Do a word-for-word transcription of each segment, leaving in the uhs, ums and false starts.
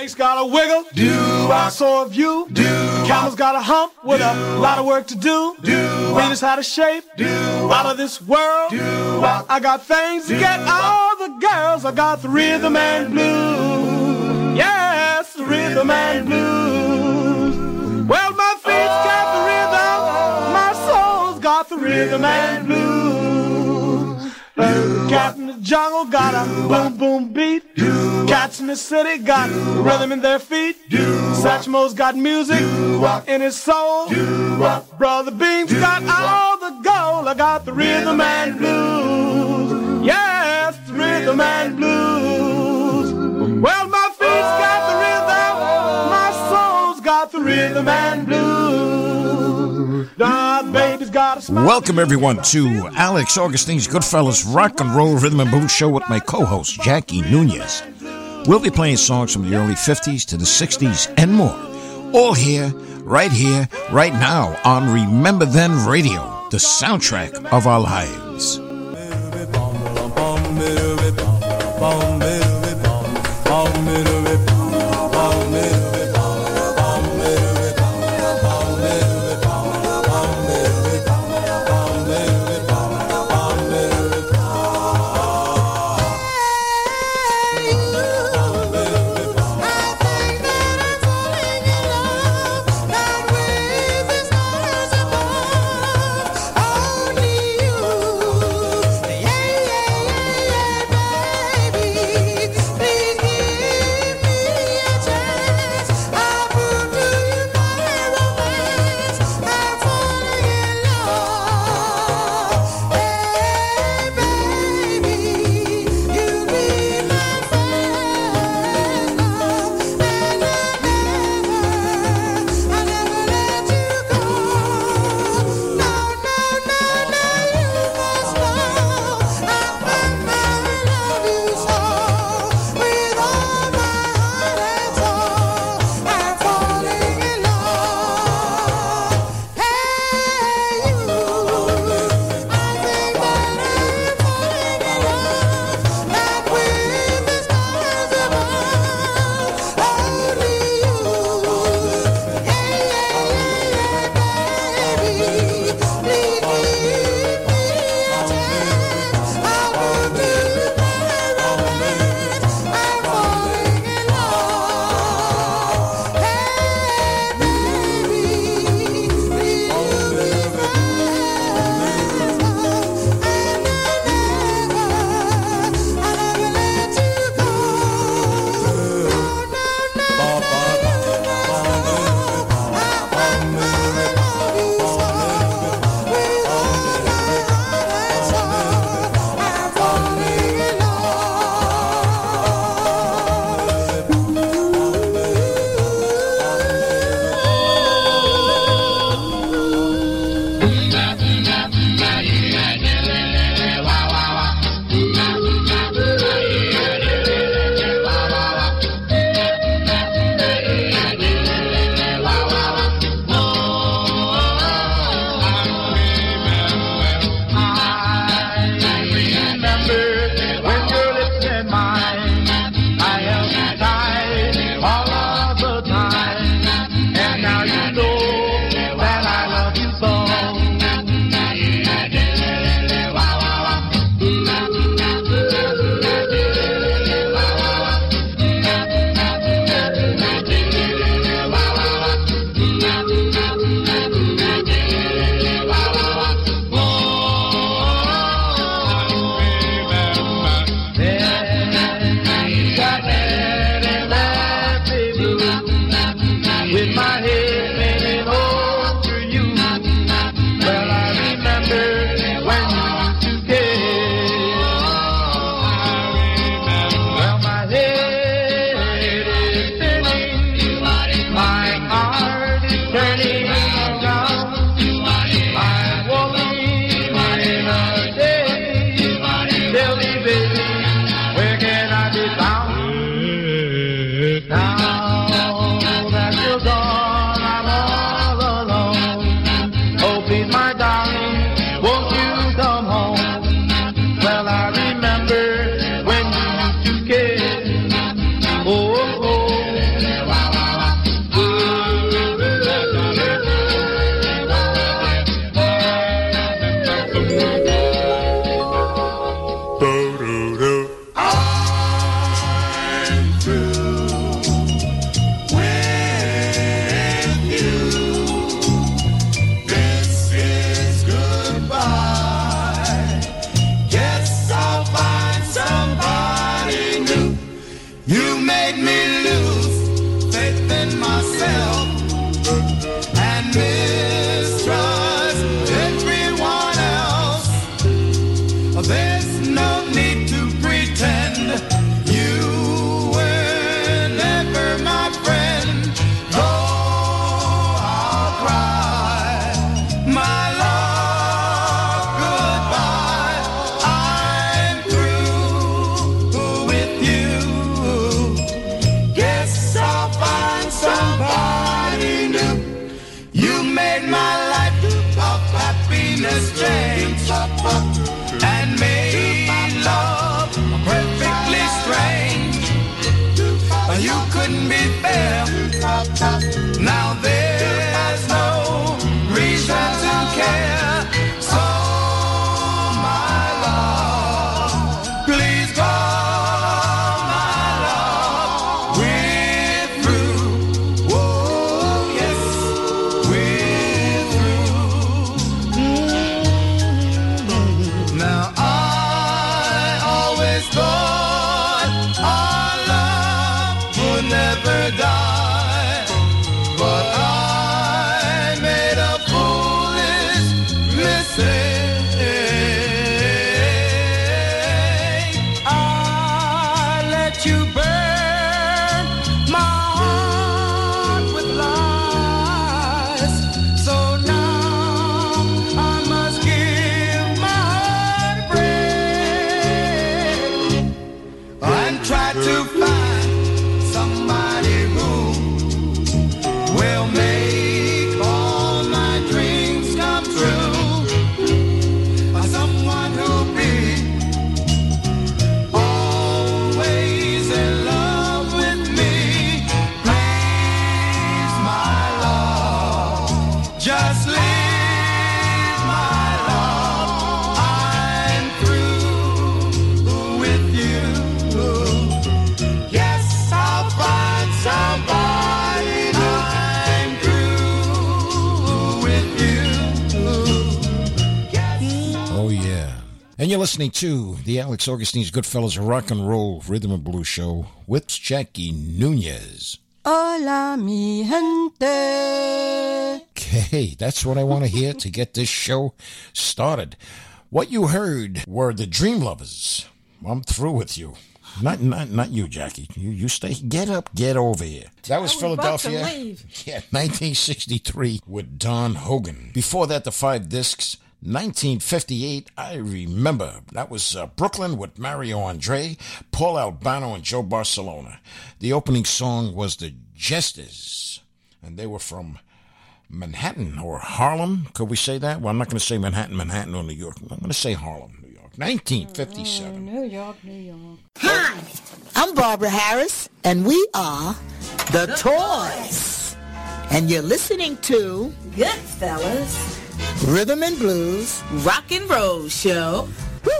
Snakes got a wiggle, do I? So have you, do Camels got a hump with a lot of work to do, do Venus had a shape, do out of this world, do I got things to get all the girls, I got the rhythm and blues, yes, the rhythm and blues. Well, my feet's got the rhythm, my soul's got the rhythm and blues. The cat in the jungle got a boom boom beat. Cats in the city got rhythm in their feet. Satchmo's got music in his soul. Brother Beam's got all the gold. I got the rhythm and blues. Yes, the rhythm and blues. Well, my feet's got the rhythm. My soul's got the rhythm and blues. My baby's got a smile. Welcome, everyone, to Alex Augustine's Goodfellas Rock and Roll Rhythm and Blues Show with my co-host, Jackie Nunez. We'll be playing songs from the early fifties to the sixties and more. All here, right here, right now on Remember Then Radio, the soundtrack of our lives. Remember when you used to get, oh, oh, you couldn't be fair. Now there's no reason to care. So, my love, please go, my love. We're through. Oh, yes, we're through. Mm-hmm. Now I always thought never die, but I made a foolish mistake. I let you burn my heart with lies, so now I must give my heart a break. I'm trying to find somebody who will make all my dreams come true. Someone who'll be always in love with me. Please, my love, just leave, my love. I'm through with you. Yes. Somebody, I'm through with you. Yes. Oh, yeah. And you're listening to the Alex Augustine's Goodfellas Rock and Roll Rhythm and Blues Show with Jackie Nunez. Hola, mi gente. Okay, that's what I want to hear to get this show started. What you heard were the Dream Lovers. I'm through with you. Not, not, not you, Jackie. You, you stay. Get up. Get over here. That was, was Philadelphia. Yeah, nineteen sixty-three with Don Hogan. Before that, the Five Discs. nineteen fifty-eight. I remember that was uh, Brooklyn with Mario André, Paul Albano, and Joe Barcelona. The opening song was the Jesters, and they were from Manhattan or Harlem. Could we say that? Well, I'm not going to say Manhattan, Manhattan, or New York. I'm going to say Harlem. nineteen fifty-seven. Oh, New York, New York. Hi, I'm Barbara Harris, and we are The, the Toys. Toys. And you're listening to Goodfellas Rhythm and Blues Rock and Roll Show. Woo!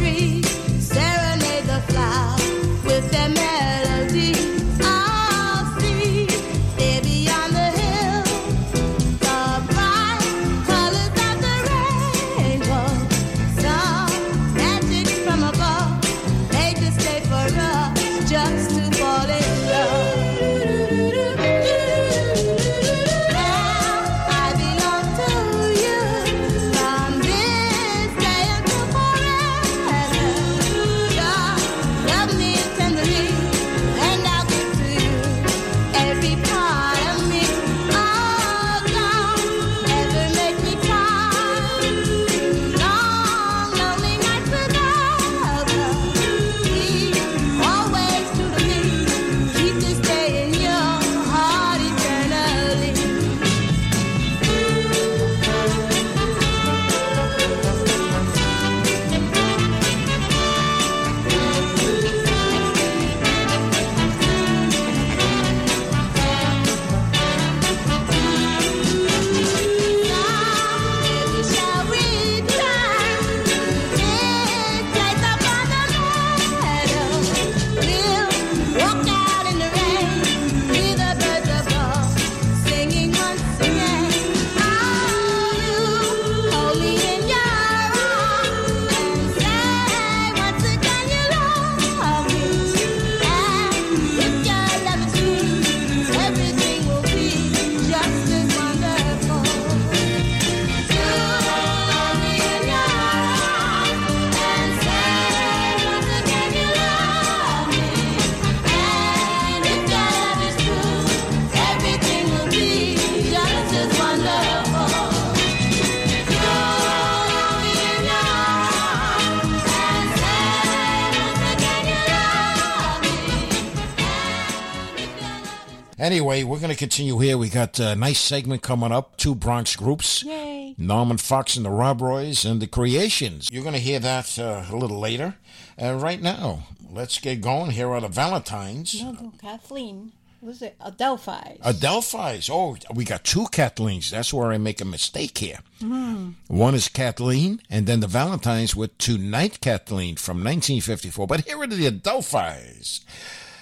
Tree, serenade the flower with their melody. Anyway, we're going to continue here. We got a nice segment coming up. Two Bronx groups. Yay. Norman Fox and the Rob Roys and the Creations. You're going to hear that uh, a little later. Uh, right now, let's get going. Here are the Valentines. No, no, Kathleen. What is it? Adelphi's. Adelphi's. Oh, we got two Kathleens. That's where I make a mistake here. Mm. One is Kathleen, and then the Valentines with Tonight Kathleen from nineteen fifty-four. But here are the Adelphi's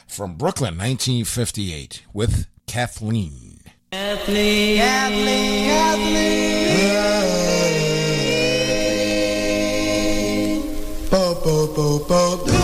from Brooklyn, nineteen fifty-eight, with Kathleen. Kathleen. Kathleen. Kathleen. Bo, bo, bo, bo, bo.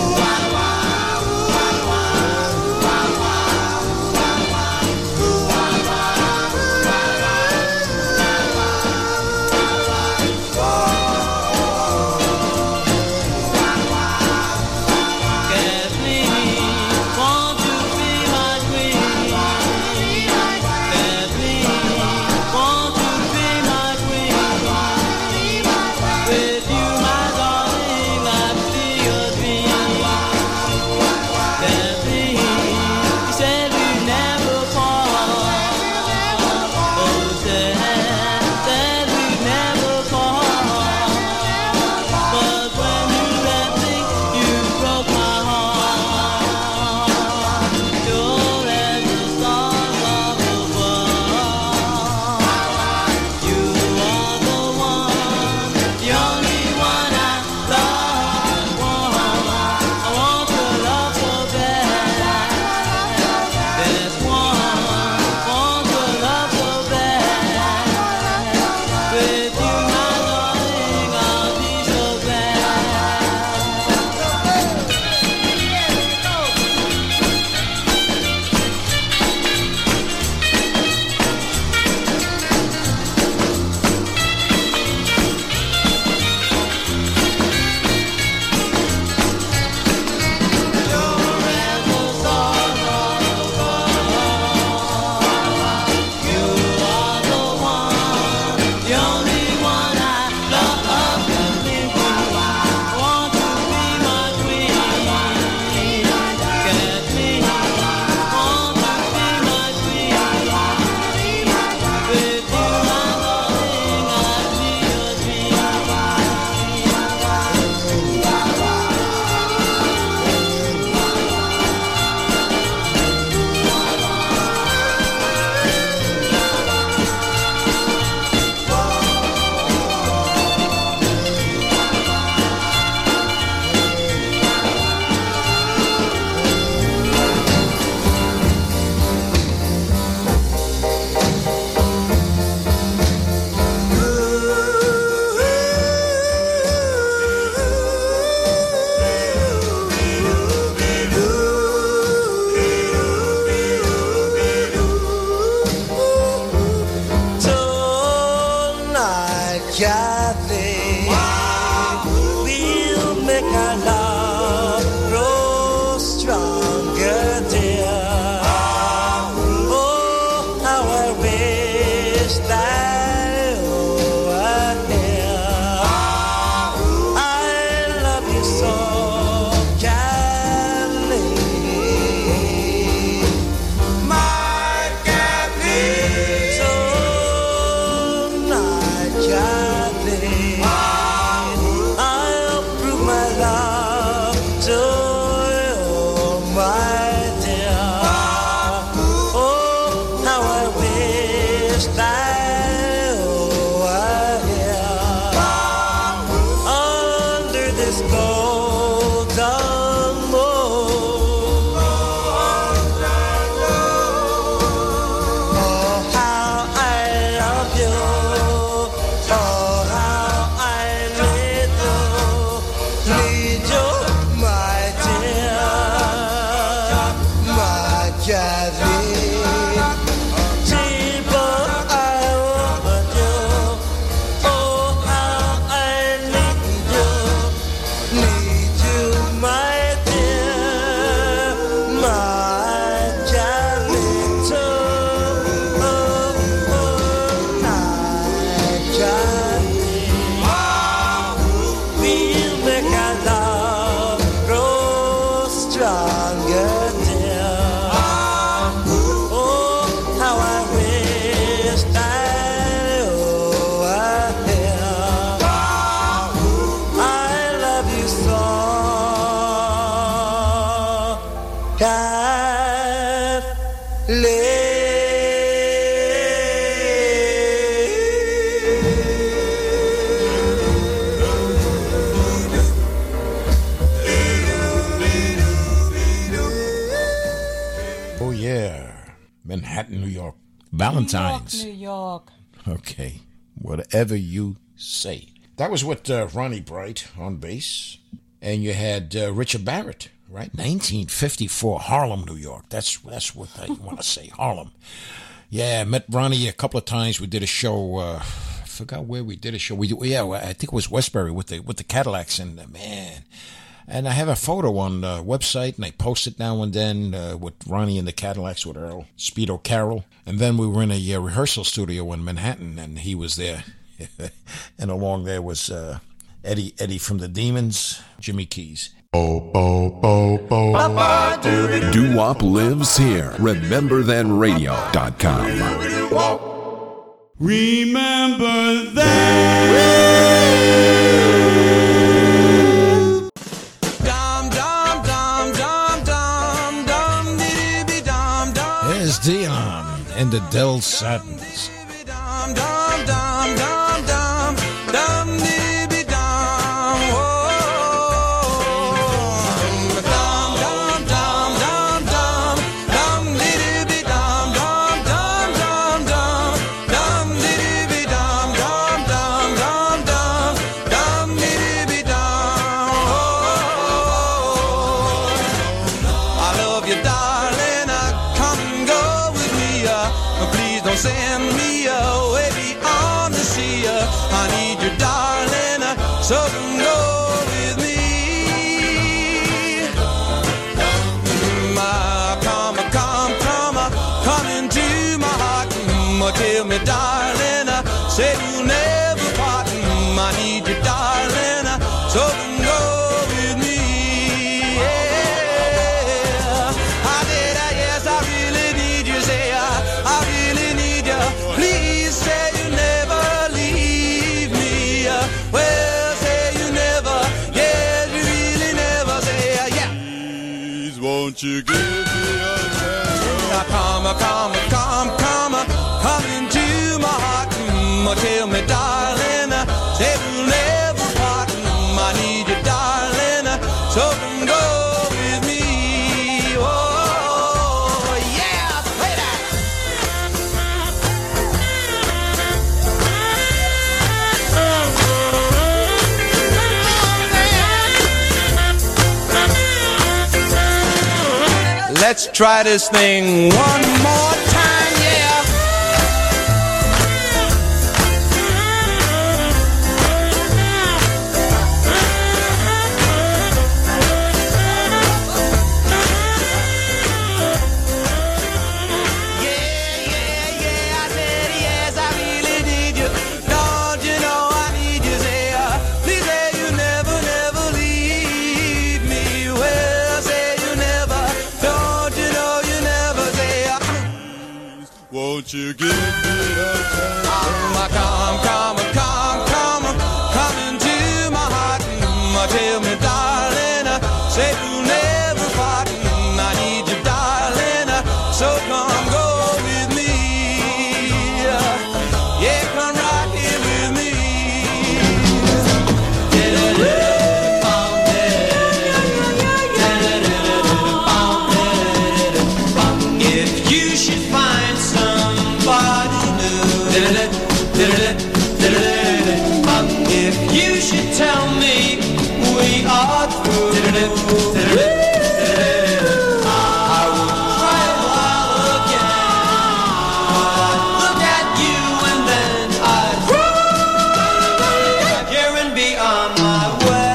Kathleen. Manhattan, New York. Valentines. New York, New York. Okay. Whatever you say. That was with uh, Ronnie Bright on bass. And you had uh, Richard Barrett, right? nineteen fifty-four, Harlem, New York. That's that's what I want to say, Harlem. Yeah, I met Ronnie a couple of times. We did a show. Uh, I forgot where we did a show. We Yeah, I think it was Westbury with the, with the Cadillacs. And, uh, man... And I have a photo on the website, and I post it now and then uh, with Ronnie and the Cadillacs with Earl Speedo Carroll. And then we were in a uh, rehearsal studio in Manhattan, and he was there. And along there was uh, Eddie Eddie from the Demons, Jimmy Keys. Bo, bo, bo, bo. Doo-wop lives here. remember then radio dot com. Remember Then. Dion and the Del-Satins. You give me a chance. Come, come, come, come, come into my heart. Mm, tell me, darling, say we'll never part. Mm, I need you, darling, so come go with me. Oh, yeah, play that. Let's try this thing one more time, yeah. Yeah, yeah, yeah, I said yes, I really need you. Don't you know I need you, say, uh, please say you never, never leave me. Well, say you never. Won't you give me a chance? Come, come, come, come, come, come into my heart. Tell me, darling, say we'll never part. I need you, darling, so come go with me. Yeah, come right here with me. If you should find if you should tell me we are through, I will try a while again. I'd look at you and then I'd run back here and be on my when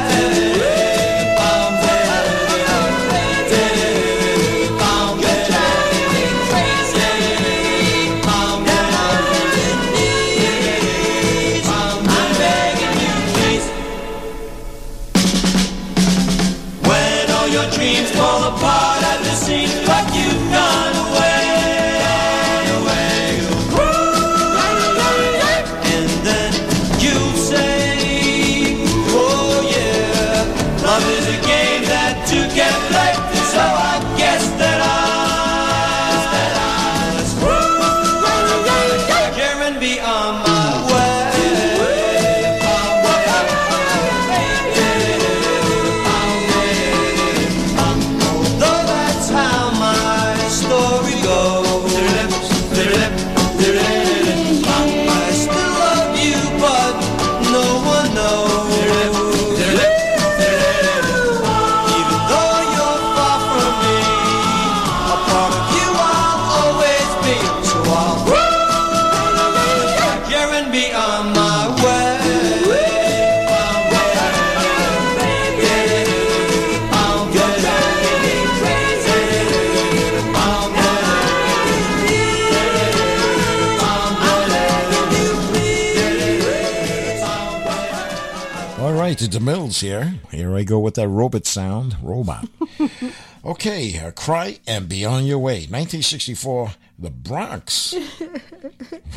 right, it's the Mills here. Here I go with that robot sound. Robot. Okay, uh, Cry and Be On Your Way. nineteen sixty-four, The Bronx.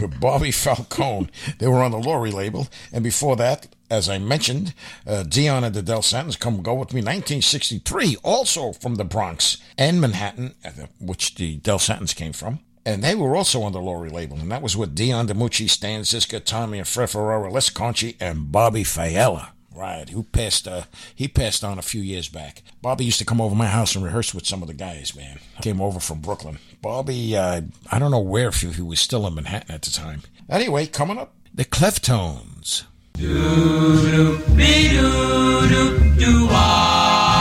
With Bobby Falcone. They were on the Laurie label. And before that, as I mentioned, uh, Dion and the Del-Satins, Come Go With Me, nineteen sixty-three, also from the Bronx and Manhattan, which the Del-Satins came from. And they were also on the Laurie label, and that was with Dion DiMucci, Stan Ziska, Tommy and Fred Ferrara, Les Conchi, and Bobby Fiala. Right, who passed, uh, he passed on a few years back. Bobby used to come over to my house and rehearse with some of the guys, man. Came over from Brooklyn. Bobby, uh, I don't know where, if he was still in Manhattan at the time. Anyway, coming up, the Cleftones. Do-do-be-do-do-do-ah.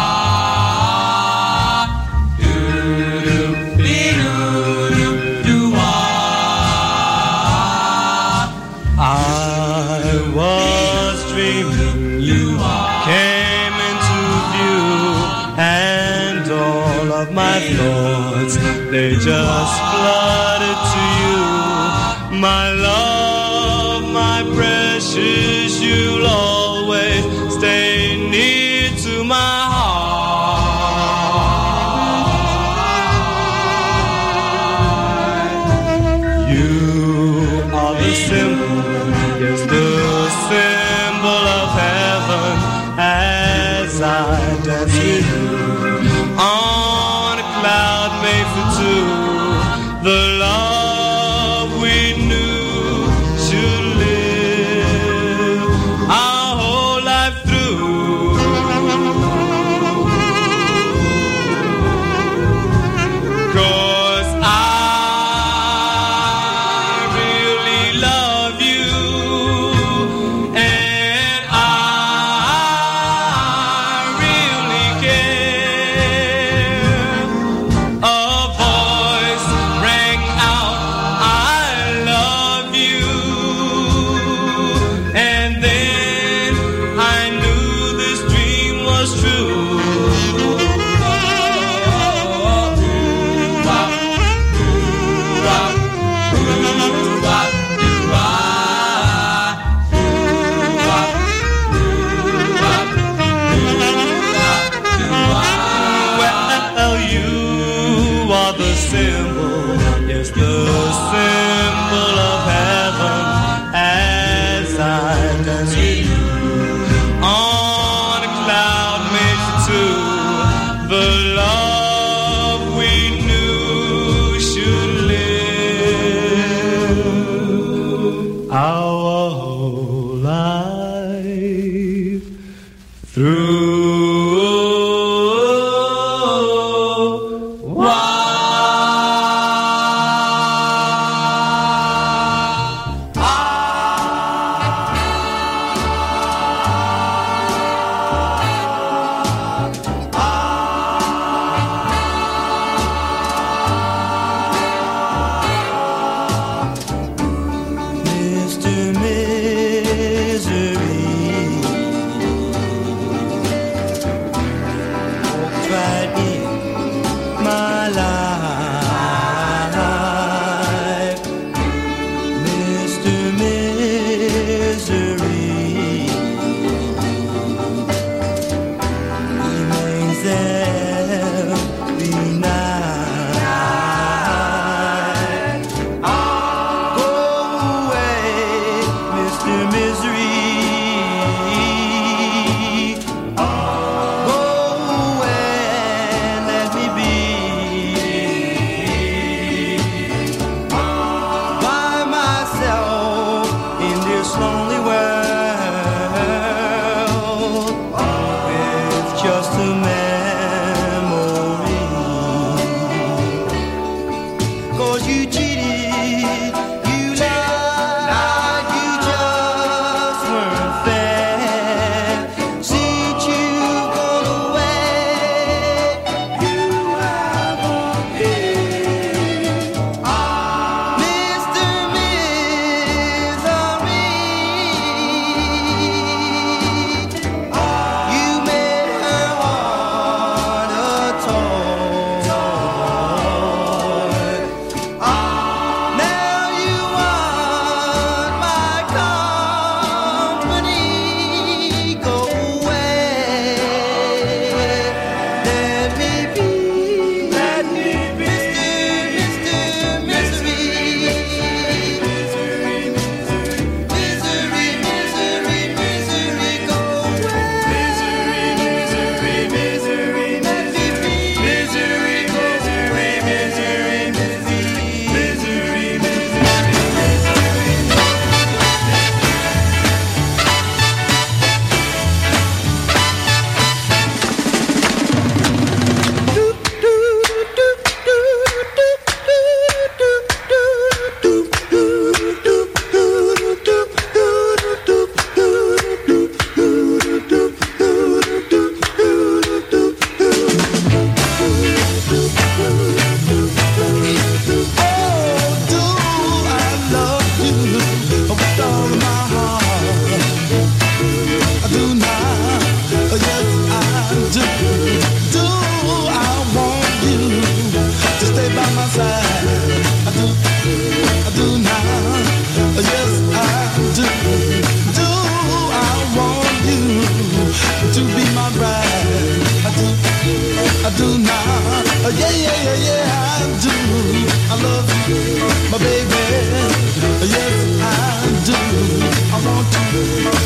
They just flooded to you, my love, my precious. You'll always stay near to my heart. You are the symbol, yes, the symbol of heaven. As I dance with you on a cloud made for two, the love we knew should live our whole life through. 'Cause I really love you, and I really care. Oh, Mister Misery,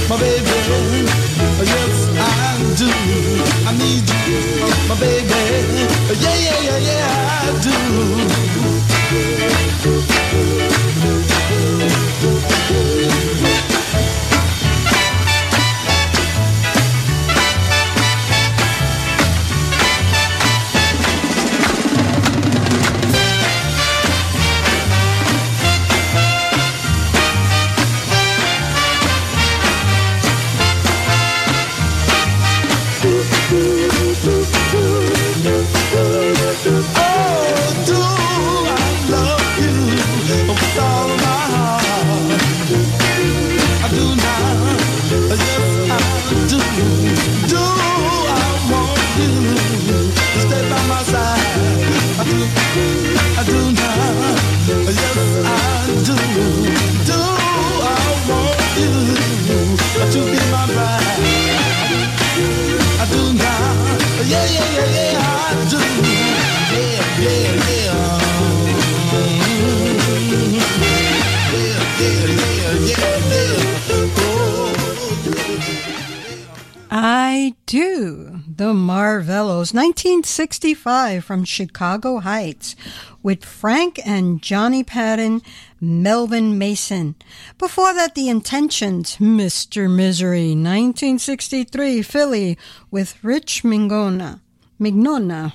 my baby. Yes, I do. I need you, my baby. Yeah, yeah, yeah, yeah, I do. nineteen sixty-five from Chicago Heights with Frank and Johnny Patton, Melvin Mason. Before that, The Intentions, Mister Misery, nineteen sixty-three, Philly with Rich Mingona, Mignona,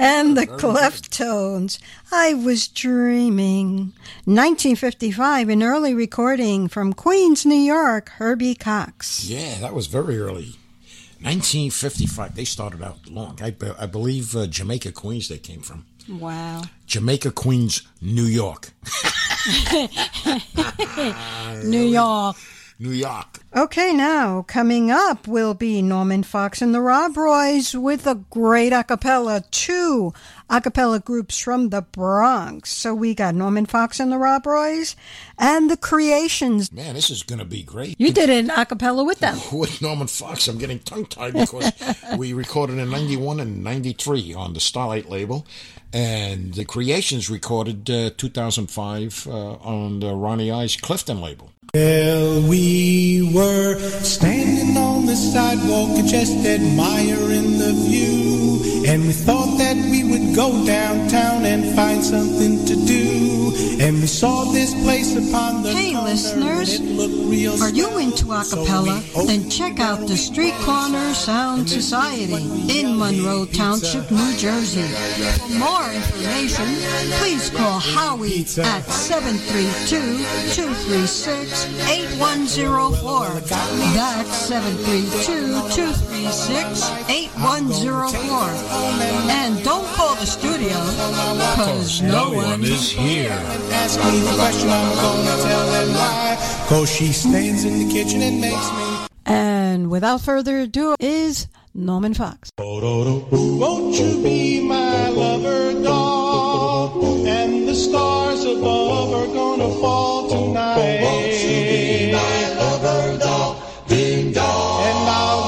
and The Cleftones, I Was Dreaming. nineteen fifty-five, an early recording from Queens, New York, Herbie Cox. Yeah, that was very early. nineteen fifty-five, they started out long. I, I believe uh, Jamaica Queens they came from. Wow. Jamaica Queens, New York. New York. New York. Okay, now, coming up will be Norman Fox and the Rob Roys with a great a cappella, two a cappella groups from the Bronx. So we got Norman Fox and the Rob Roys and The Creations. Man, this is going to be great. You did an a cappella with them. With Norman Fox. I'm getting tongue-tied because we recorded in ninety-one and ninety-three on the Starlight label. And The Creations recorded uh, two thousand five uh, on the Ronnie I's Clifton label. Well, we were standing on the sidewalk and just admiring the view, and we thought that we would go downtown and find something to do, and we saw this place upon the hey, corner. Listeners, it looked real are you into acapella? So then check out the Street Corner Sound Society in Monroe Township, New Jersey. For more information, please call Howie at seven three two, two three six, eight one zero four. That's seven three two, two three six, eight one zero four. And don't call the studio, cause no one is here. Ask me the question, I'm gonna tell them why, cause she stands in the kitchen and makes me. And without further ado is Norman Fox. Won't you be my lover doll? And the stars above are gonna fall tonight. Won't you be my lover doll? Ding dong. And I'll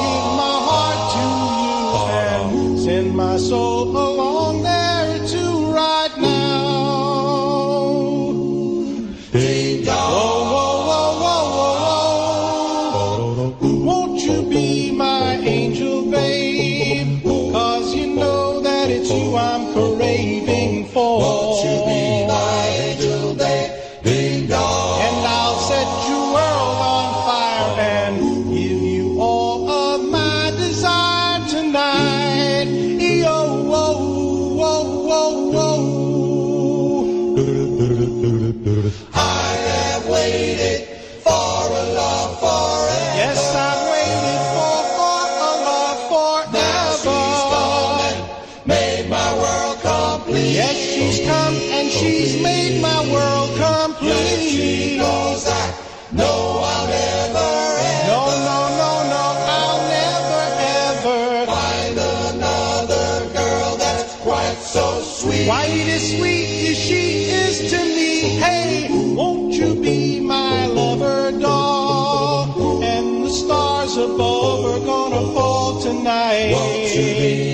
give my heart to you and send my soul along there to right now. Ding dong. Won't you be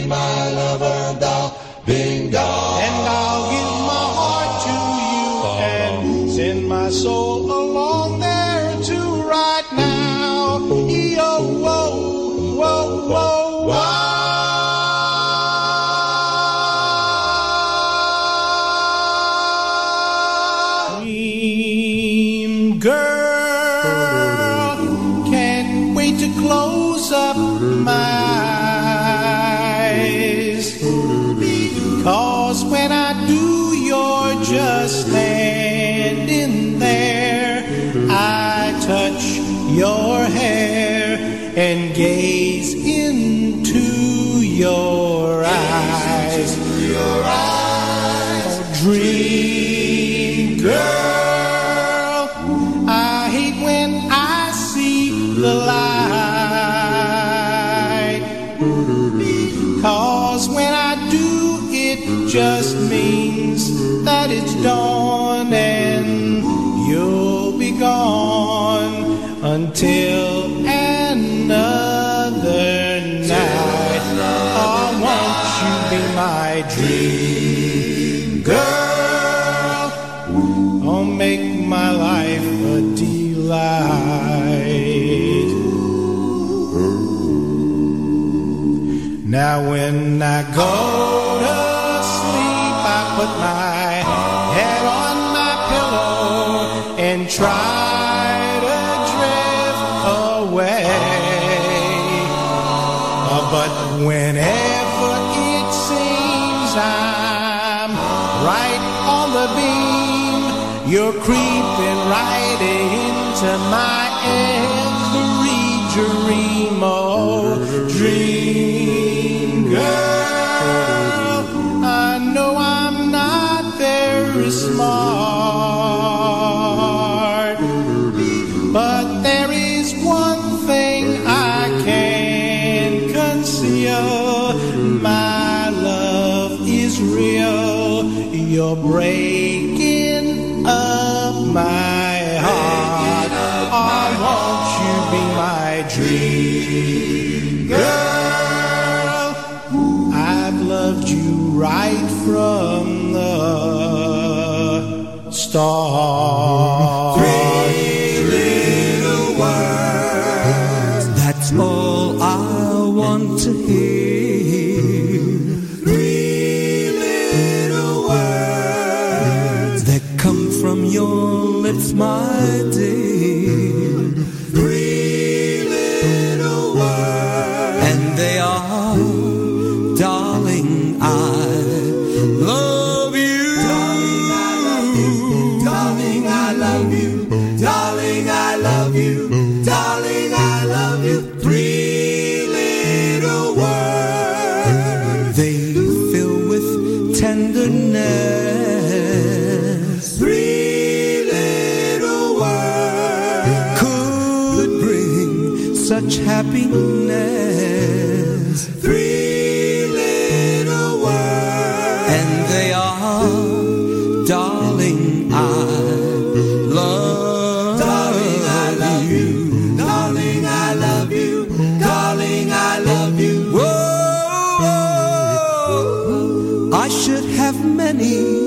my lover doll, ding dong? And I'll give my heart to you and send my soul along there to right now. close up my eyes, because when I do, you're just standing there. I touch your hair and gaze into your eyes. Your eyes, oh, dream girl. I hate when I see the light, cause when I do, it just means that it's dawn and you'll be gone until another night. Oh, won't you be my dream girl? Oh, make my life a delight. Now when I go to sleep, I put my head on my pillow and try to drift away. But whenever it seems I'm right on the beam, you're creeping right into my every dream. Oh, dream girl, I know I'm not very smart, but there is one thing I can conceal. My love is real. You're breaking up my heart. Oh, won't you be my dream girl? I've loved you right from the start. Three little words, that's all I want to hear. Three little words that come from your lips, my dear. Three little words, and they are, darling, I love you. Darling, I love you. Darling, I love you. Darling, I love you. Darling, I love you. Happiness, three little words, and they are, darling, I love, darling, I love you, darling, I love you, darling, I love you. Whoa, I should have many.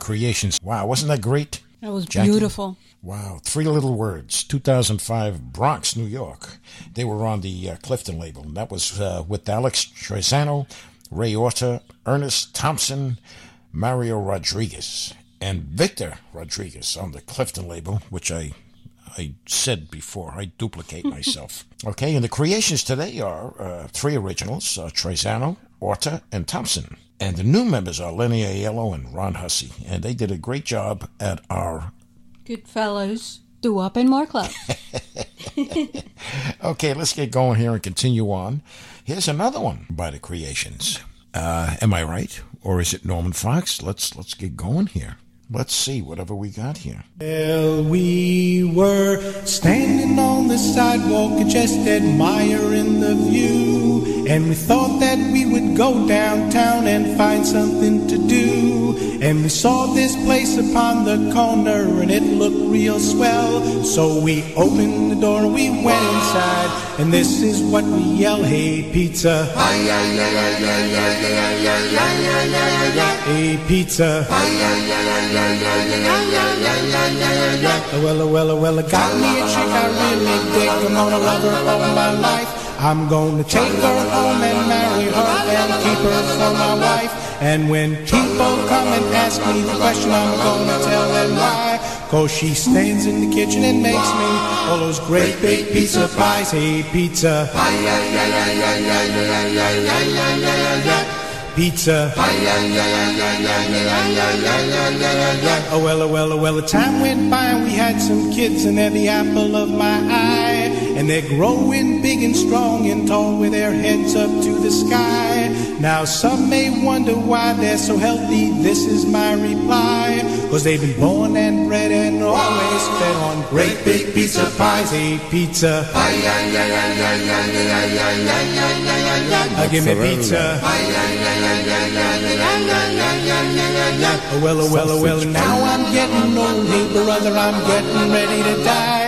Creations. Wow, wasn't that great? That was Jackie? Beautiful. Wow, Three Little Words, two thousand five, Bronx, New York. They were on the uh, Clifton label, and that was uh, with Alex Trezano, Ray Orta, Ernest Thompson, Mario Rodriguez, and Victor Rodriguez on the Clifton label, which I I said before, I duplicate myself. Okay, and the Creations today are uh, three originals, uh, Trezano, Orta, and Thompson. And the new members are Lenny Aiello and Ron Hussey. And they did a great job at our Goodfellas Doo-Wop and More Club. Okay, let's get going here and continue on. Here's another one by the Creations. Uh, am I right? Or is it Norman Fox? Let's let's get going here. Let's see whatever we got here. Well, we were standing on the sidewalk and just admiring the view. And we thought that we would go downtown and find something to do. And we saw this place upon the corner and it looked real swell. So we opened the door, we went inside, and this is what we yell, hey pizza. Hey pizza. La, la, la, la, la, la, la, la, la. Well, well, well, got me a chick I really dig. I'm gonna love her all my life. I'm gonna take her home and marry her and keep her for my wife. And when people come and ask me the question, I'm gonna tell them why. Cause she stands in the kitchen and makes me all those great big pizza pies. Hey, pizza. Pizza. Oh well, oh well, oh well, the time went by and we had some kids and they're the apple of my eye. And they're growing big and strong and tall with their heads up to the sky. Now some may wonder why they're so healthy, this is my reply. Cause they've been born and bred and always fed on great big pizza pies. Hey pizza. Uh, give me pizza. Oh well, oh well, oh well, now I'm getting old, hey brother, I'm getting ready to die.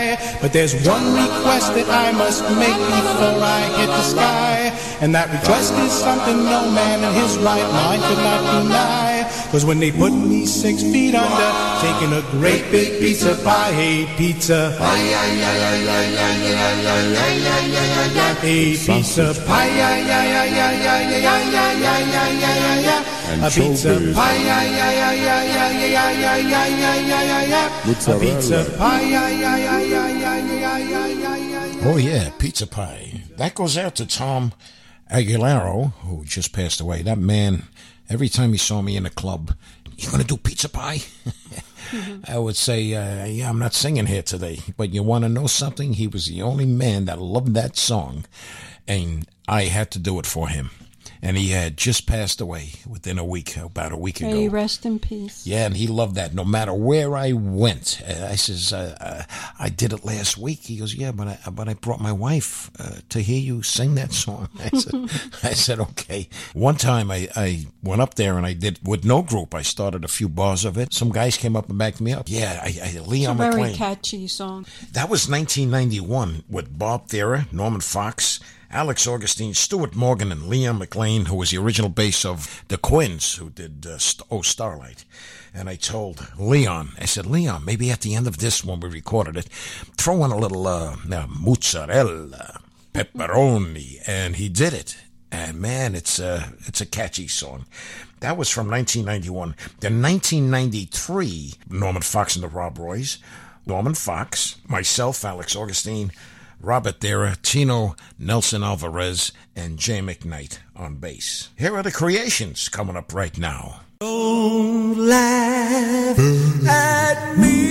But there's one request that I must make before I hit the sky. And that request is something no man in his right mind could not deny. Cause when they put me six feet under, taking a great big pizza pie, hey pizza. Hey pizza pie. A pizza pie, yeah, yeah, yeah, yeah, yeah, yeah, yeah, yeah. A pizza pie, yeah, yeah, yeah, yeah, yeah, yeah, yeah. Oh yeah, pizza pie. That goes out to Tom Aguilera, who just passed away. That man, every time he saw me in a club, you gonna do pizza pie? Mm-hmm. I would say, uh, yeah, I'm not singing here today. But you want to know something? He was the only man that loved that song, and I had to do it for him. And he had just passed away within a week, about a week ago. May he rest in peace. Yeah, and he loved that. No matter where I went, uh, I says, uh, uh, I did it last week. He goes, yeah, but I, but I brought my wife uh, to hear you sing that song. I said, I said, okay. One time I, I went up there and I did with no group. I started a few bars of it. Some guys came up and backed me up. Yeah, I, I Leon McLean. It's a very catchy song. That was nineteen ninety-one with Bob Thera, Norman Fox, Alex Augustine, Stuart Morgan, and Leon McLean, who was the original bass of the Queens, who did uh, St- Oh Starlight. And I told Leon, I said, Leon, maybe at the end of this, when we recorded it, throw in a little uh, uh, mozzarella, pepperoni, and he did it. And man, it's a, it's a catchy song. That was from nineteen ninety-one. Then nineteen ninety-three, Norman Fox and the Rob Roys, Norman Fox, myself, Alex Augustine, Robert Thera, Tino, Nelson Alvarez, and Jay McKnight on bass. Here are the Creations coming up right now. Don't laugh at me.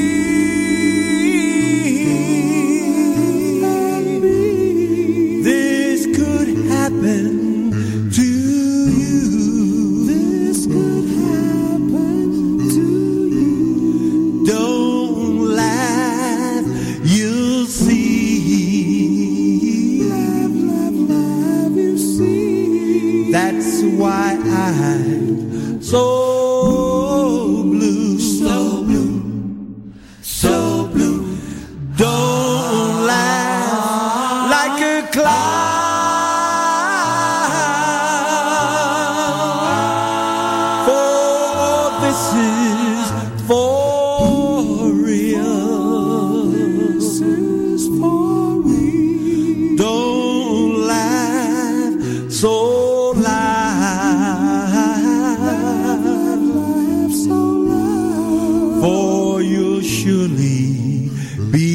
This could happen to you. This could happen to you. Don't laugh, you'll see. That's why I'm so blue, so blue, so blue. Don't laugh like a clown, for this is for real. This is for real. Don't laugh so. For you'll surely be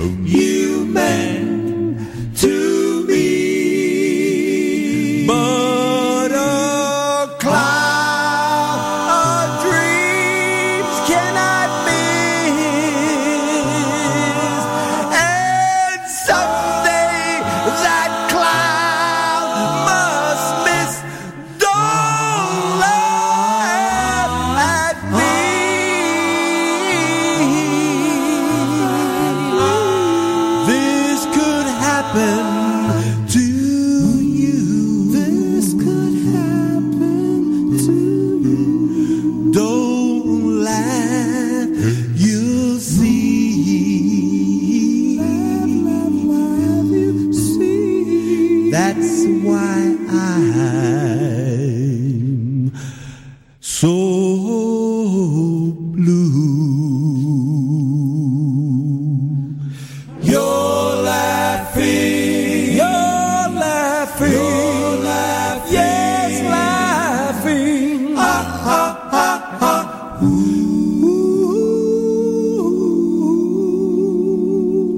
boom. You meant to be but a cloud of dreams cannot be his. And someday that cloud must miss the love at me. This could happen to you. This could happen to you. Don't laugh, you'll see. Laugh, laugh, laugh, you'll see. That's why I'm so blue. You're laughing. You're laughing. You're laughing. Yes, laughing. Ha, ha, ha, ha. Ooh.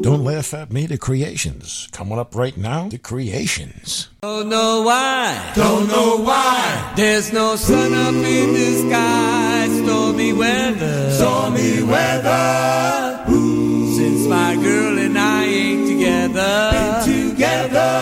Don't laugh at me, The Creations. Coming up right now, The Creations. Don't know why. Don't know why. There's no sun up in the sky. Stormy weather. Stormy weather. Ooh. Since my girl and I ain't together. Been together.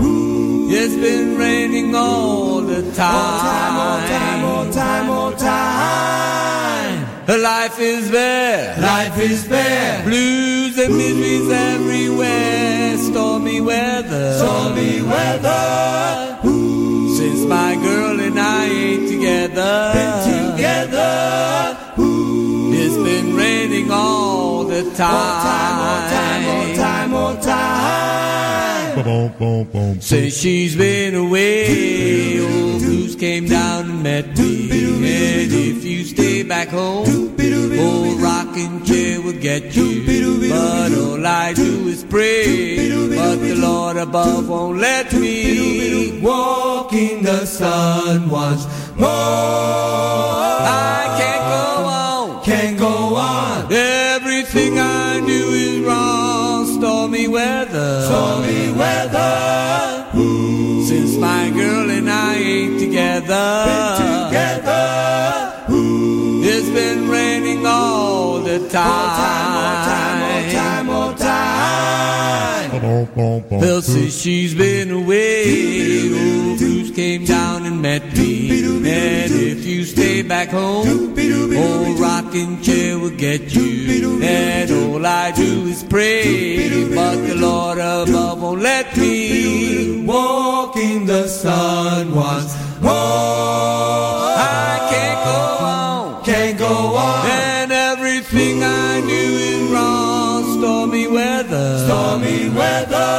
Ooh. It's been raining all the time. All time, all time, all time, all time. Her life is bare. Life is bare. Blues and miseries everywhere. Stormy weather. Stormy weather. Ooh. Since my girl and I ain't together. Been together. Ooh. It's been raining all the time. All time, all time, all time, all time. Boom, boom, boom. Since she's been away, old blues came down and met me. And if you stay back home, old rocking chair will get you. But all I do is pray, but the Lord above won't let me walk in the sun once more. I can't go on, can't go on. Everything I do is wrong. Stormy weather, stormy weather. Ooh. Since my girl and I ain't together, been together. Ooh. It's been raining all the time. All time, all time, all time, all time. Well, since she's been away, old Bruce came down and met me. And if you stay back home, old rocking chair will get you. And all I do is pray, but the Lord above won't let me walk in the sun once more. I can't go on, can't go on. And everything I knew is wrong. Stormy weather, stormy weather.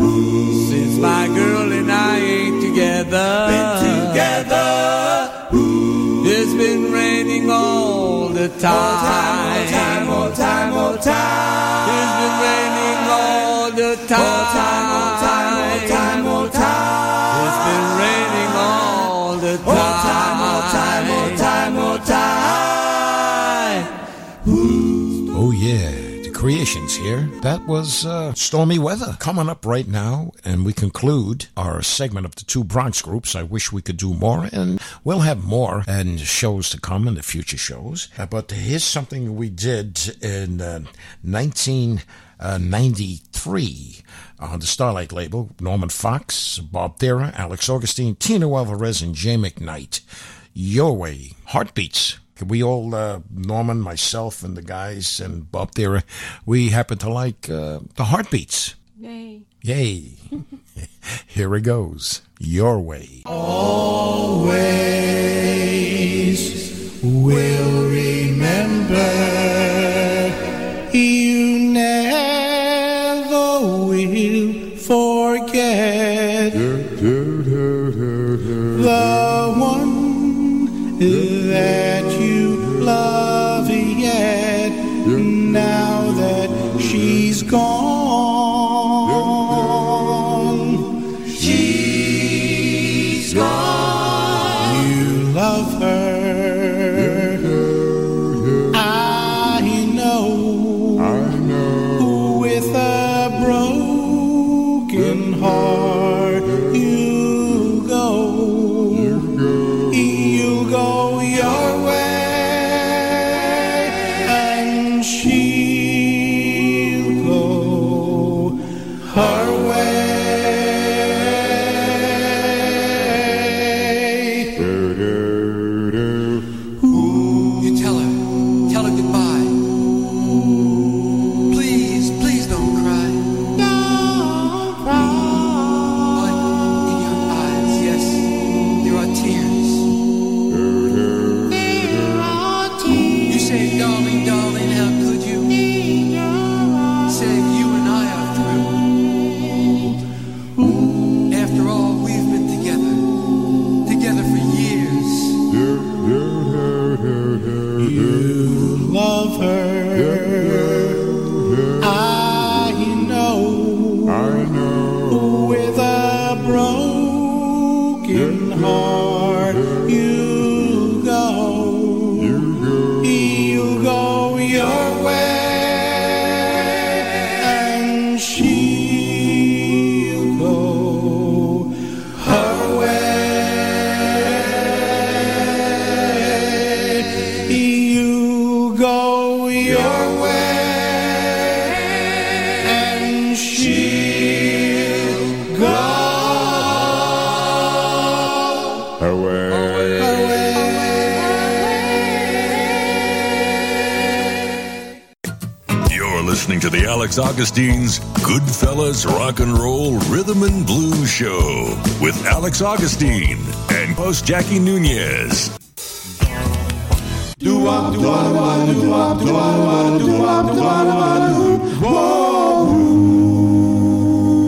Ooh. Since my girl and I ain't together, been together. Ooh. It's been raining all the time. All time, all time, all time, all time. It's been raining all the time. All time, all time, all time, all time. It's been raining all the time. All time, all time, all time, all time. Ooh. Oh yeah. Creations here. That was uh, Stormy Weather. Coming up right now, and we conclude our segment of the two Bronx groups. I wish we could do more, and we'll have more and shows to come in the future shows. Uh, but here's something we did in uh, nineteen ninety-three on the Starlight label. Norman Fox, Bob Thera, Alex Augustine, Tino Alvarez, and Jay McKnight. Your Way, Heartbeats. We all, uh, Norman, myself, and the guys, and Bob Thera, we happen to like uh, the Heartbeats. Yay. Yay. Here it goes. Your Way. Always will remember. You never will forget. The one that love yet, now that she's gone, she's gone. You love her Say, darling, darling, how could you? Say, you and I are through. After all, we've been together, together for years. You love her. I know. I know. With a broken heart, you. To the Alex Augustine's Goodfellas Rock and Roll Rhythm and Blues Show with Alex Augustine and host Jackie Nunez.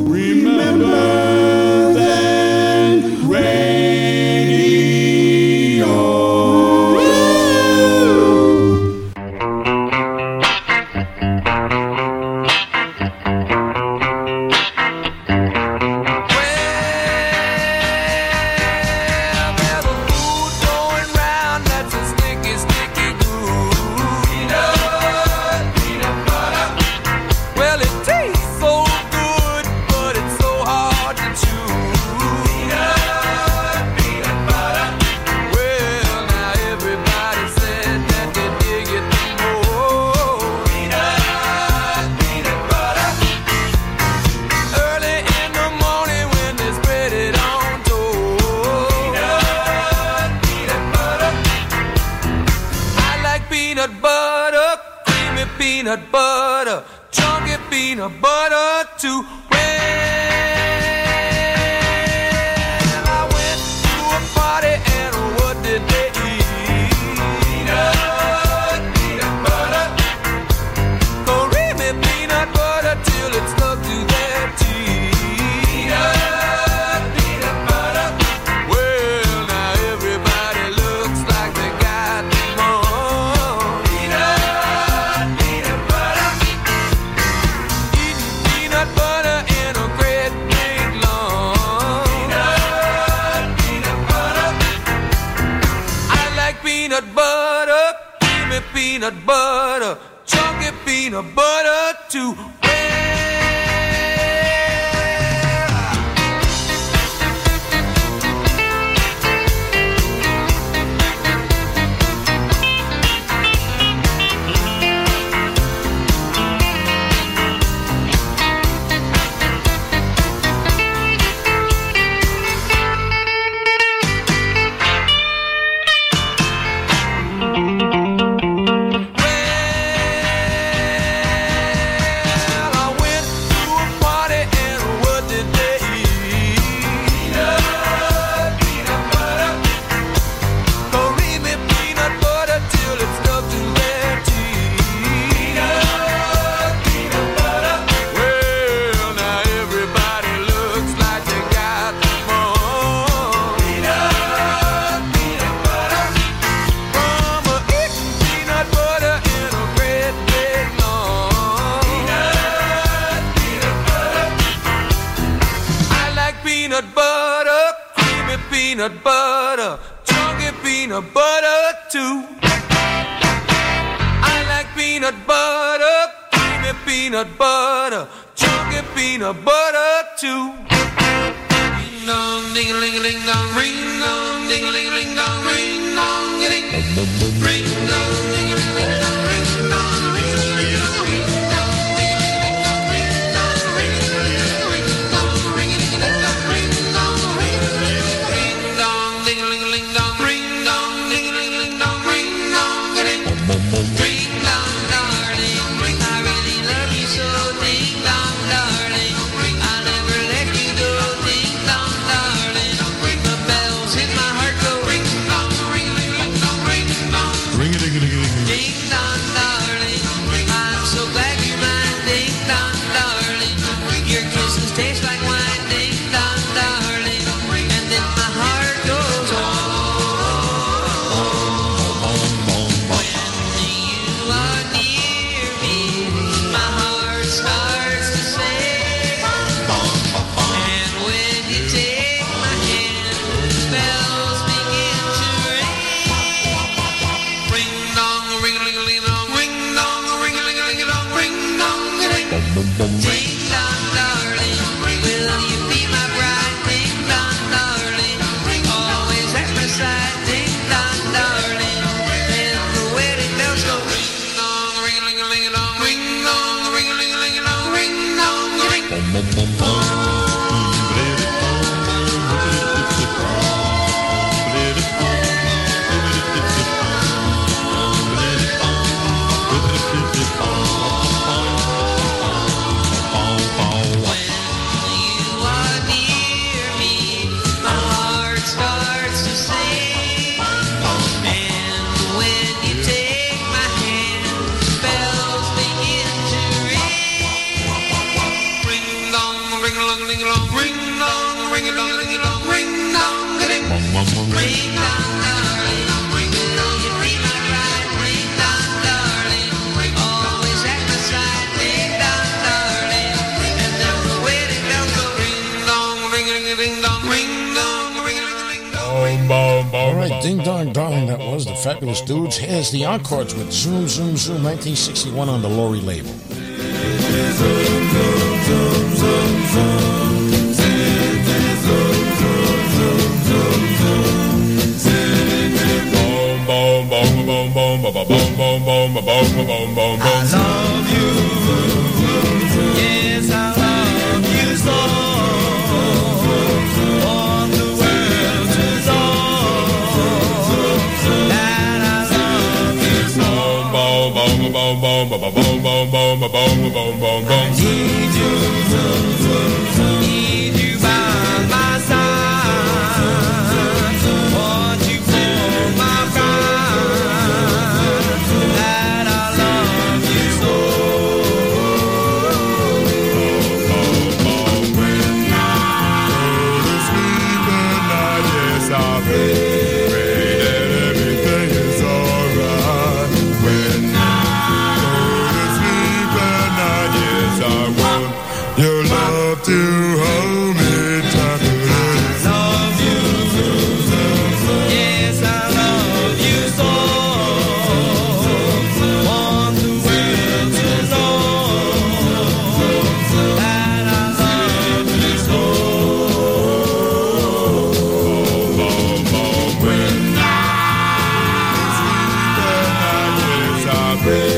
Remember Then Radio. Ring it again. Ding dong, darling, I'm so glad you're mine. Ding dong, darling, your kisses taste like wine. Ding dong, darling, and then my heart goes on. When you are near me, my heart starts to sing. And when you take my hand, bells begin to ring. Ring dong, ring a ling a ling dong, ring dong, ring a ling a ling dong, ring dong a ling. Ding dong, darling, will you be my bride? Ding dong, darling, always at my side. Ding dong, darling, and the wedding bells go ring dong, ring a ling a ling dong, ring dong, ring a ling a ling dong, ring dong a ling. When you are near me, my heart starts to sing. And when you take my hand, bells begin to ring. Ring dong, ring a ling a ling, ring dong, ring a ling a ling dong, ring dong a ling. Ring dong, darling, will you be my bride? Ring dong, darling, always at my side. Ding dong, darling, and then the wedding bells go ring dong, ring a ling a ling dong, ring dong, ring a ling a ling dong. All right, Ding Dong Dong, that was the Fabulous Dudes. Here's the Encores with Zoom Zoom Zoom, nineteen sixty-one on the Laurie label. I love you, yes, I love you so. All the world is all that I love you so. I need you, need you by my side. Want you for my bride, that I love you so. Your love to hold me tight. Love you, yes, I love you so. Want the world to know that I love you so. When I sleep at night, yes, I pray.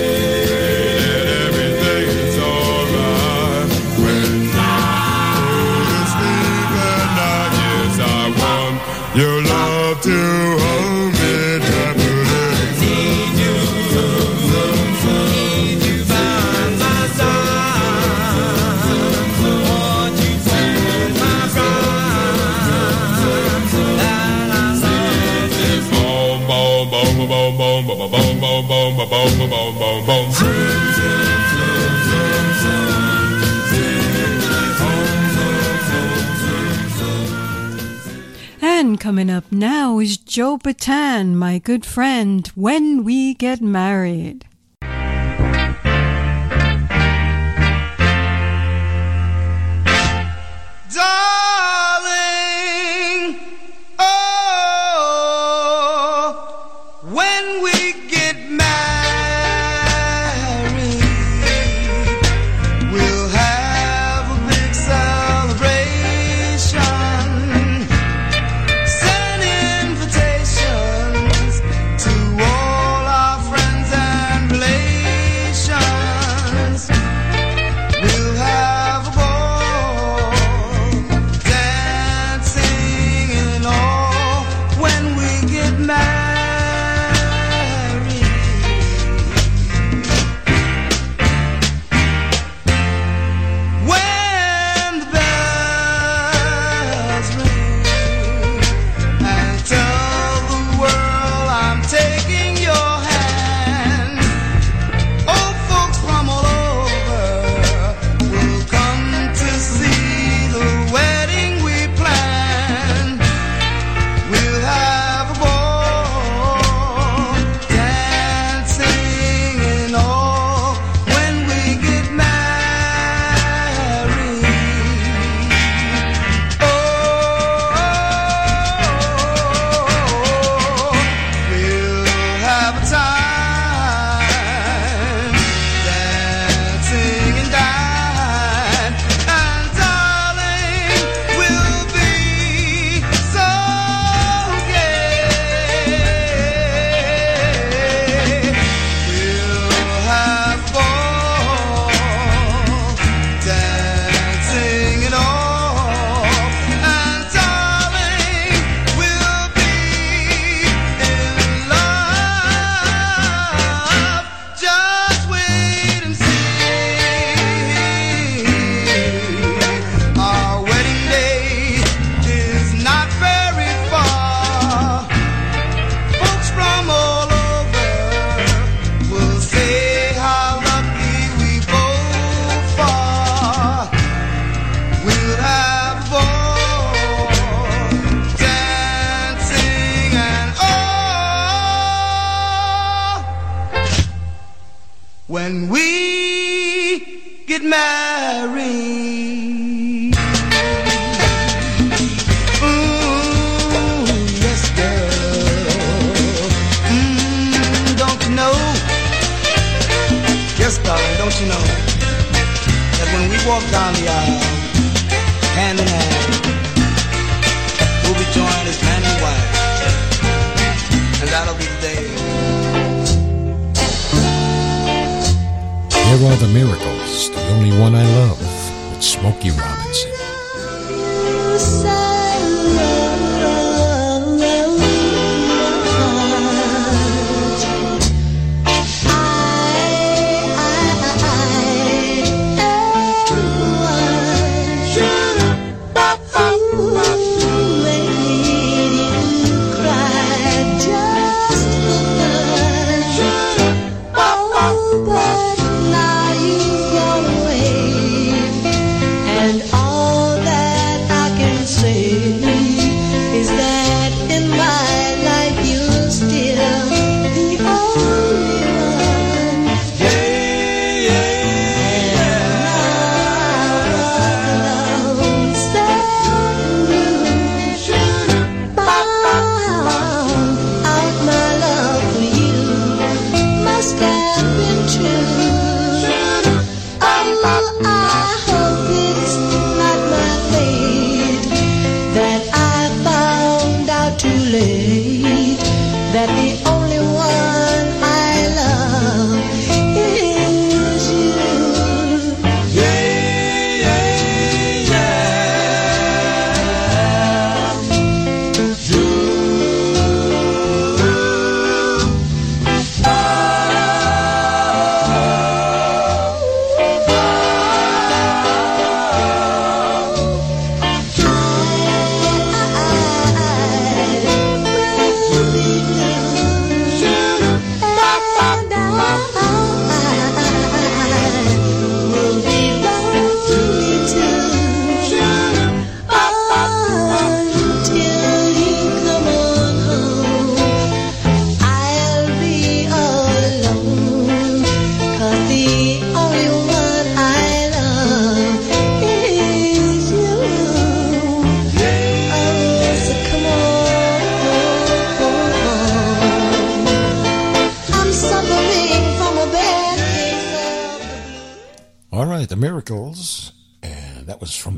Your love to hold me tight. Need you, need you by my side. Want you for my bride, that I love you so. Boom, boom, boom, boom, boom, boom, boom, boom, boom, boom, boom, boom, boom, boom. And coming up now is Joe Batan, my good friend, When We Get Married. Darling, oh, when we get married, we'll have a big celebration. Send invitations to all our friends and relations. We'll have a ball. when we get married. Yes, darling, don't you know that when we walk down the aisle, hand in hand, we'll be joined as man and wife, and that'll be the day. There are the miracles, the only one I love, with Smokey Robinson.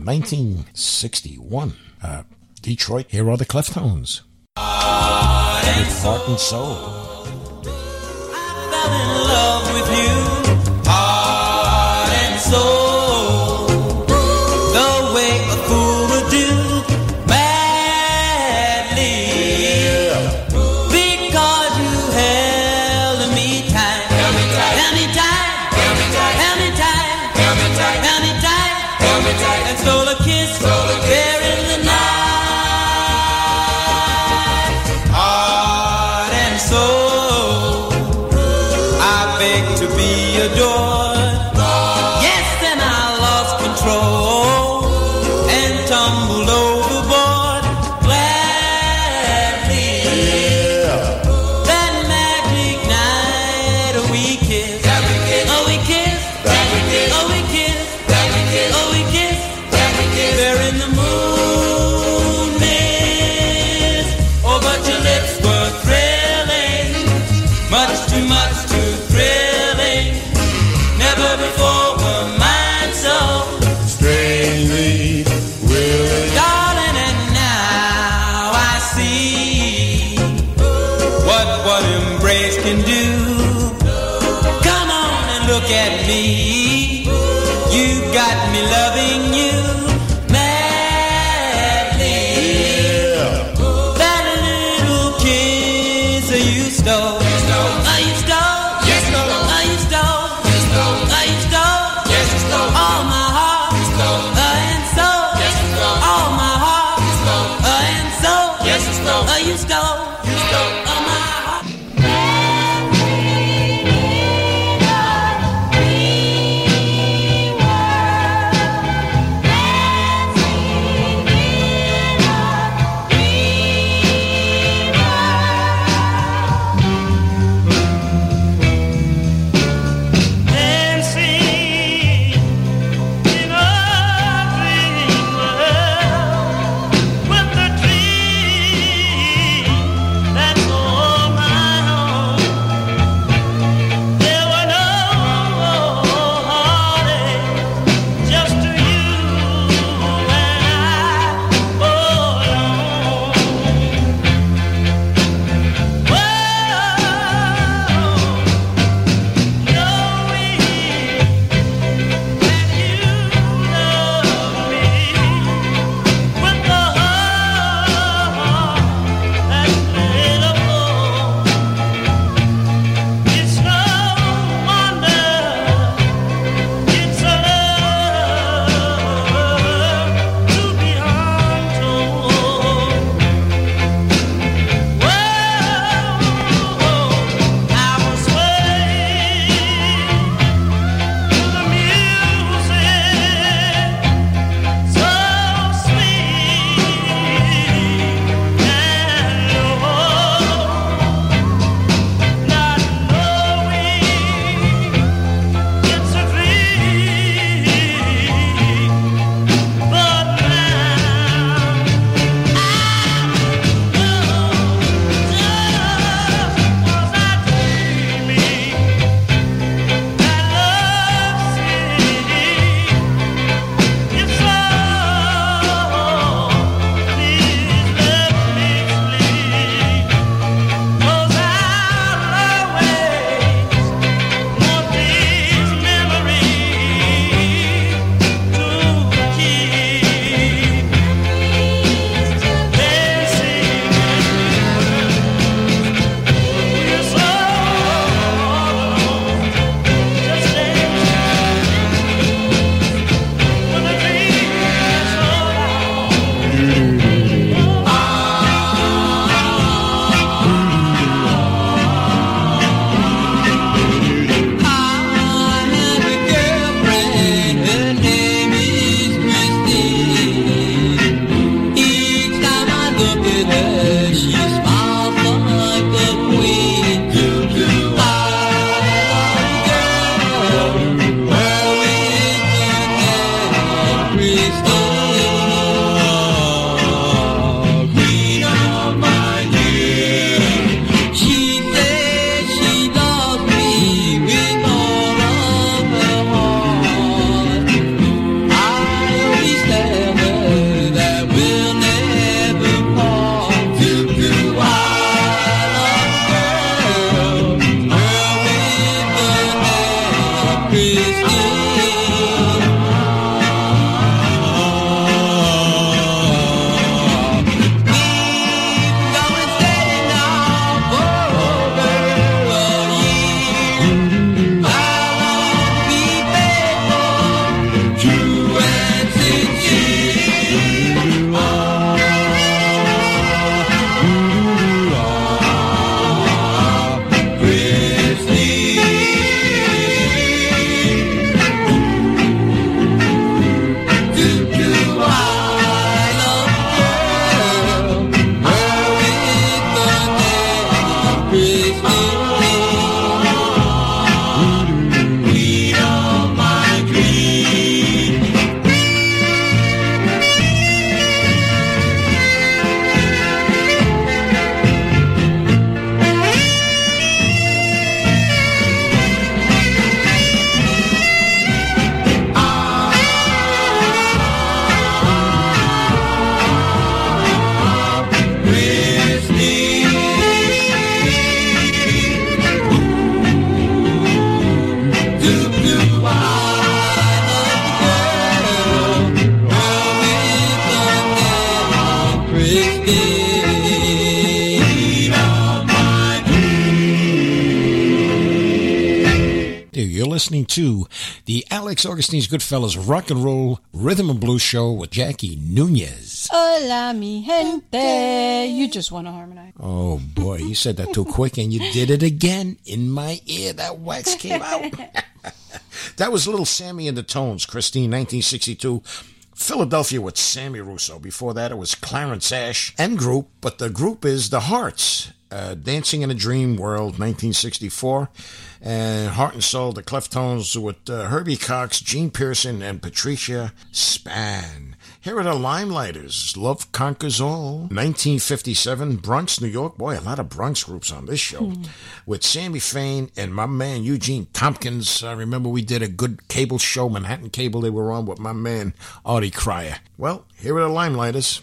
nineteen sixty-one, uh, Detroit. Here are the Cleftones. Heart and Soul. I fell in love with you, heart and soul. The way a fool would do, madly, because you held me tight, held me tight, held me tight, held me tight, held me tight, held me tight, held me tight, held me tight, and stole a kiss. there. You're listening to the Alex Augustine's Goodfellas Rock and Roll Rhythm and Blues Show with Jackie Nunez. Hola, mi gente. You just want to harmonize. Oh, boy. You said that too quick, and you did it again in my ear. That wax came out. That was Little Sammy and the Tones, Christine, nineteen sixty-two. Philadelphia with Sammy Russo. Before that, it was Clarence Ash and group, but the group is The Hearts. Uh, Dancing in a Dream World, nineteen sixty-four, and Heart and Soul, The Cleftones with uh, Herbie Cox, Gene Pearson, and Patricia Spann. Here are the Limelighters, Love Conquers All, nineteen fifty-seven, Bronx, New York. Boy, a lot of Bronx groups on this show. Mm. With Sammy Fain and my man Eugene Tompkins. I remember we did a good cable show, Manhattan Cable, they were on with my man Artie Cryer. Well, here are the Limelighters.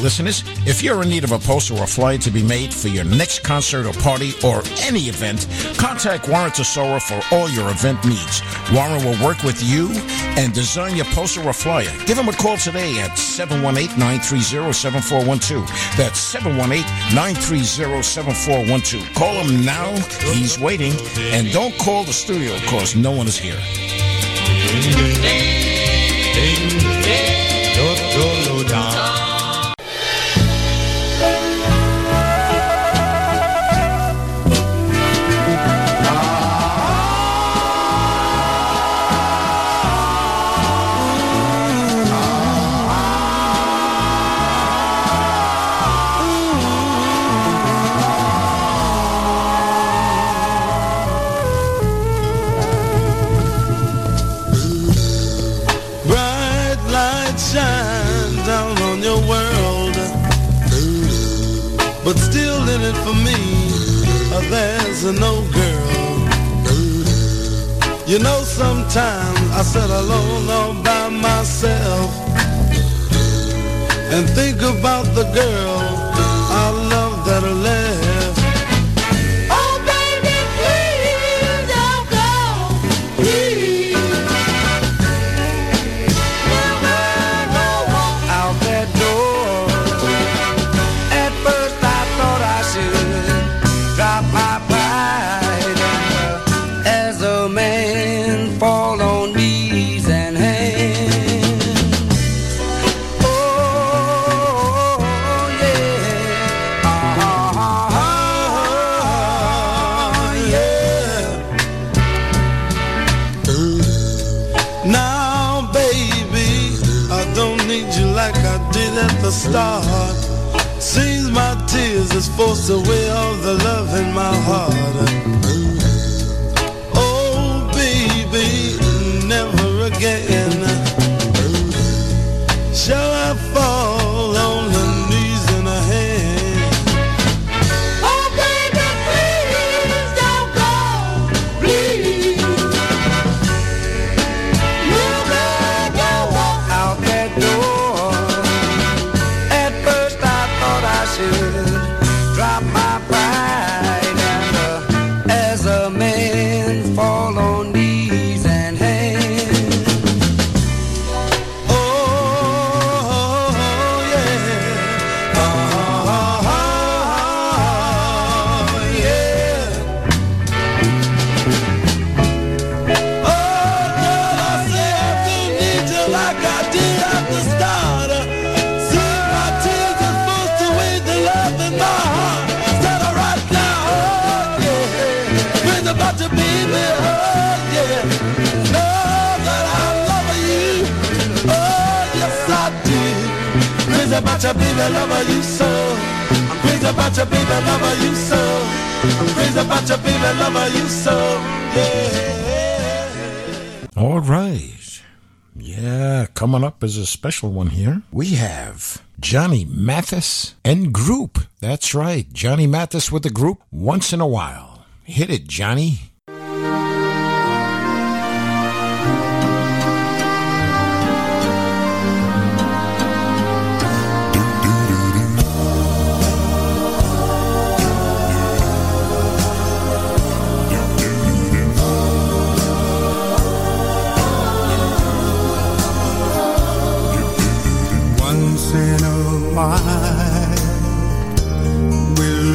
Listeners, if you're in need of a poster or flyer to be made for your next concert or party or any event, contact Warren Tesoro for all your event needs. Warren will work with you and design your poster or flyer. Give him a call today at seven one eight, nine three zero, seven four one two. That's seven one eight, nine three zero, seven four one two. Call him now. He's waiting. And don't call the studio because no one is here. But still in it for me, oh, there's an old girl. You know sometimes I sit alone all by myself and think about the girl I love that I left. Oh baby please don't go, please. Out that door at the start. Seems my tears has forced away all the love in my heart. Oh, baby, never again shall I fall on the knees in her hand. Oh, baby, please don't go, please. You better walk out that door. At first I thought I should drop my pride and uh, as a man fall on knees and hands. Oh, yeah. Oh, yeah. Oh, Lord, I say I don't need you like I did at the start. See my tears are forced to wait the love in my heart. Instead of right now, oh, yeah. When about to be me, oh, yeah. Know that I love you. Oh, yes, I do. Crazy about you, baby, love you so. I'm crazy about you, baby, love you so. I'm crazy about you, baby, love you so. Yeah. All right. Yeah, coming up is a special one here. We have Johnny Mathis and Group. That's right, Johnny Mathis with the Group, Once in a While. Hit it, Johnny. Will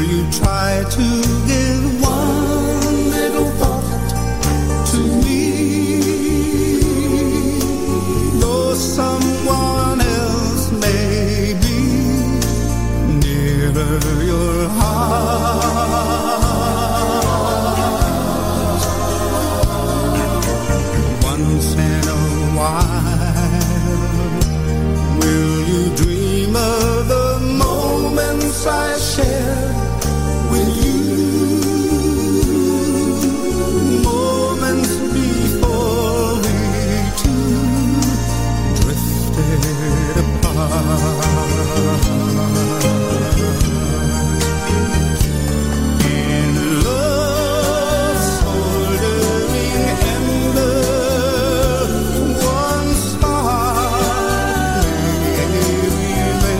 you try to give one little thought to me? Though someone else may be nearer your heart. Once in a while, will you dream of I share with you moments before we two drifted apart. In love's smoldering ember, one spark may remain.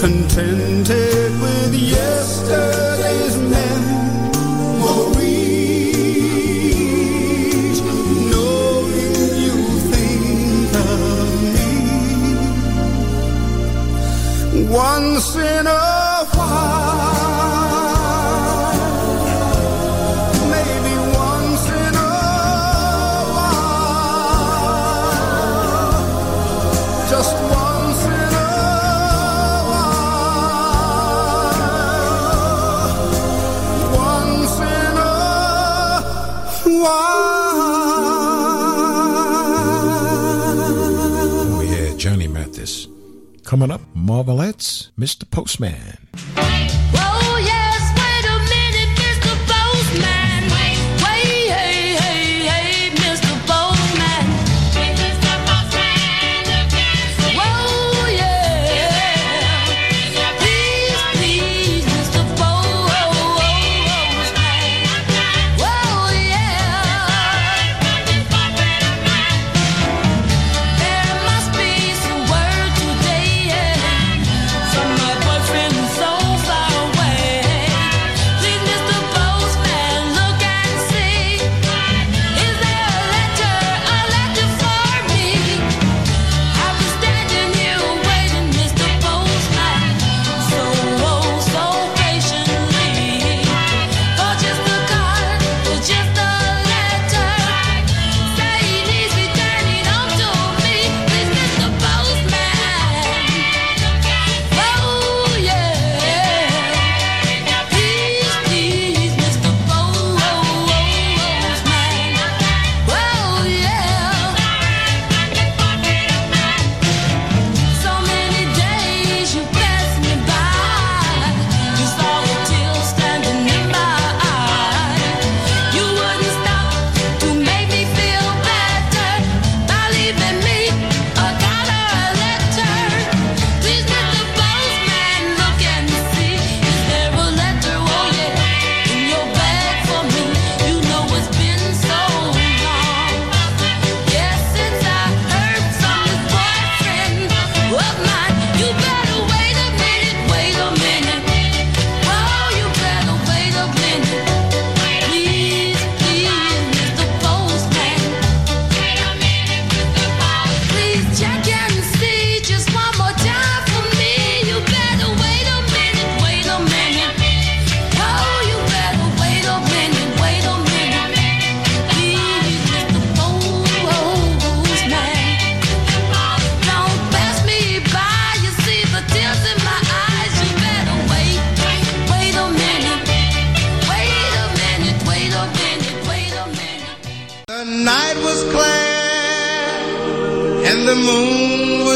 Contented with yesterday's memories, knowing you think of me once in a while, maybe once in a while, just once. Oh yeah, Johnny Mathis. Coming up, Marvelettes, Mister Postman. Oh yes, wait a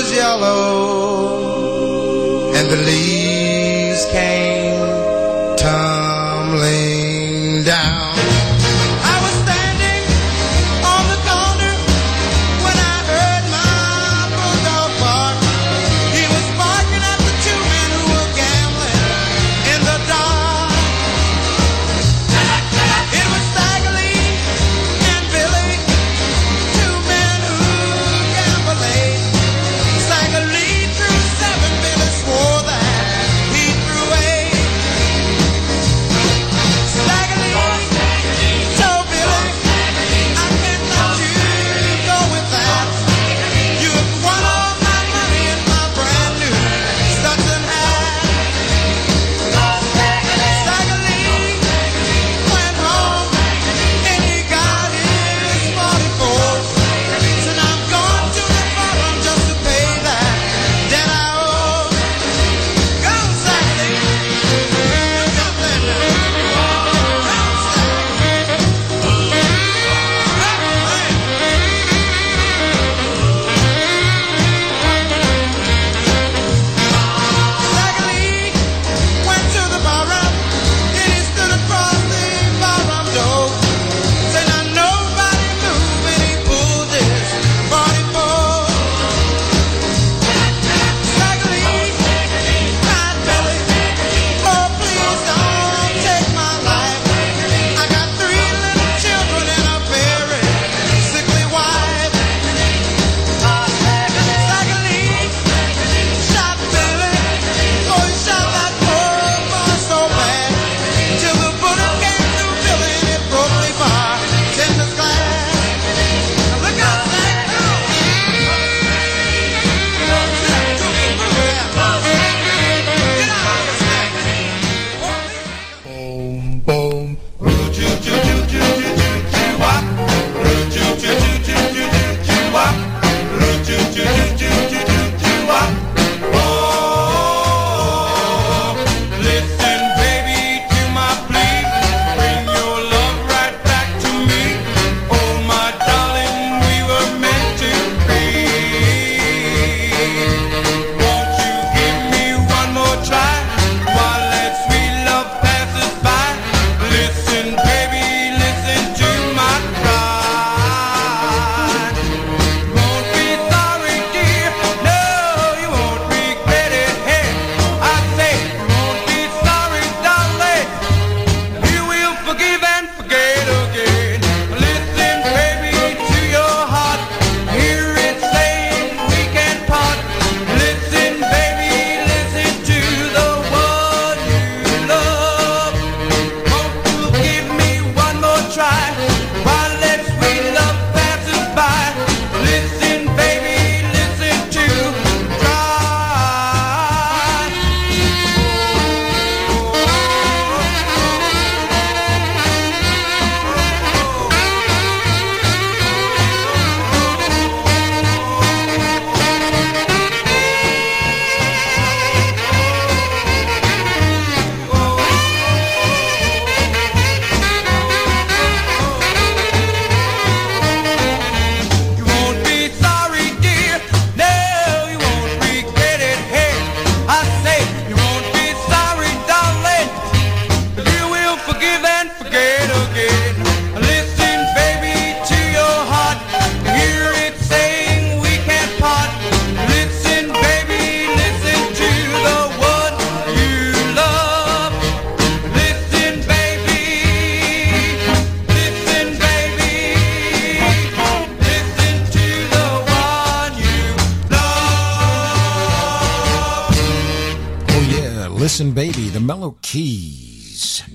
was yellow and the leaves came tumbling down.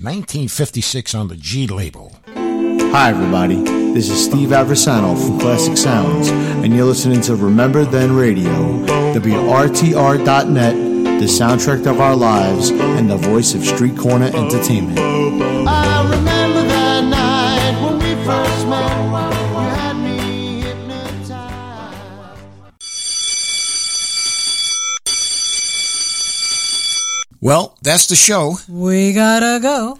nineteen fifty-six on the G label. Hi everybody, this is Steve Aversano from Classic Sounds, and you're listening to Remember Then Radio, W R T R dot net, the soundtrack of our lives, and the voice of Street Corner Entertainment. I remember that night when we first met, you had me hypnotized. Well, that's the show. We gotta go.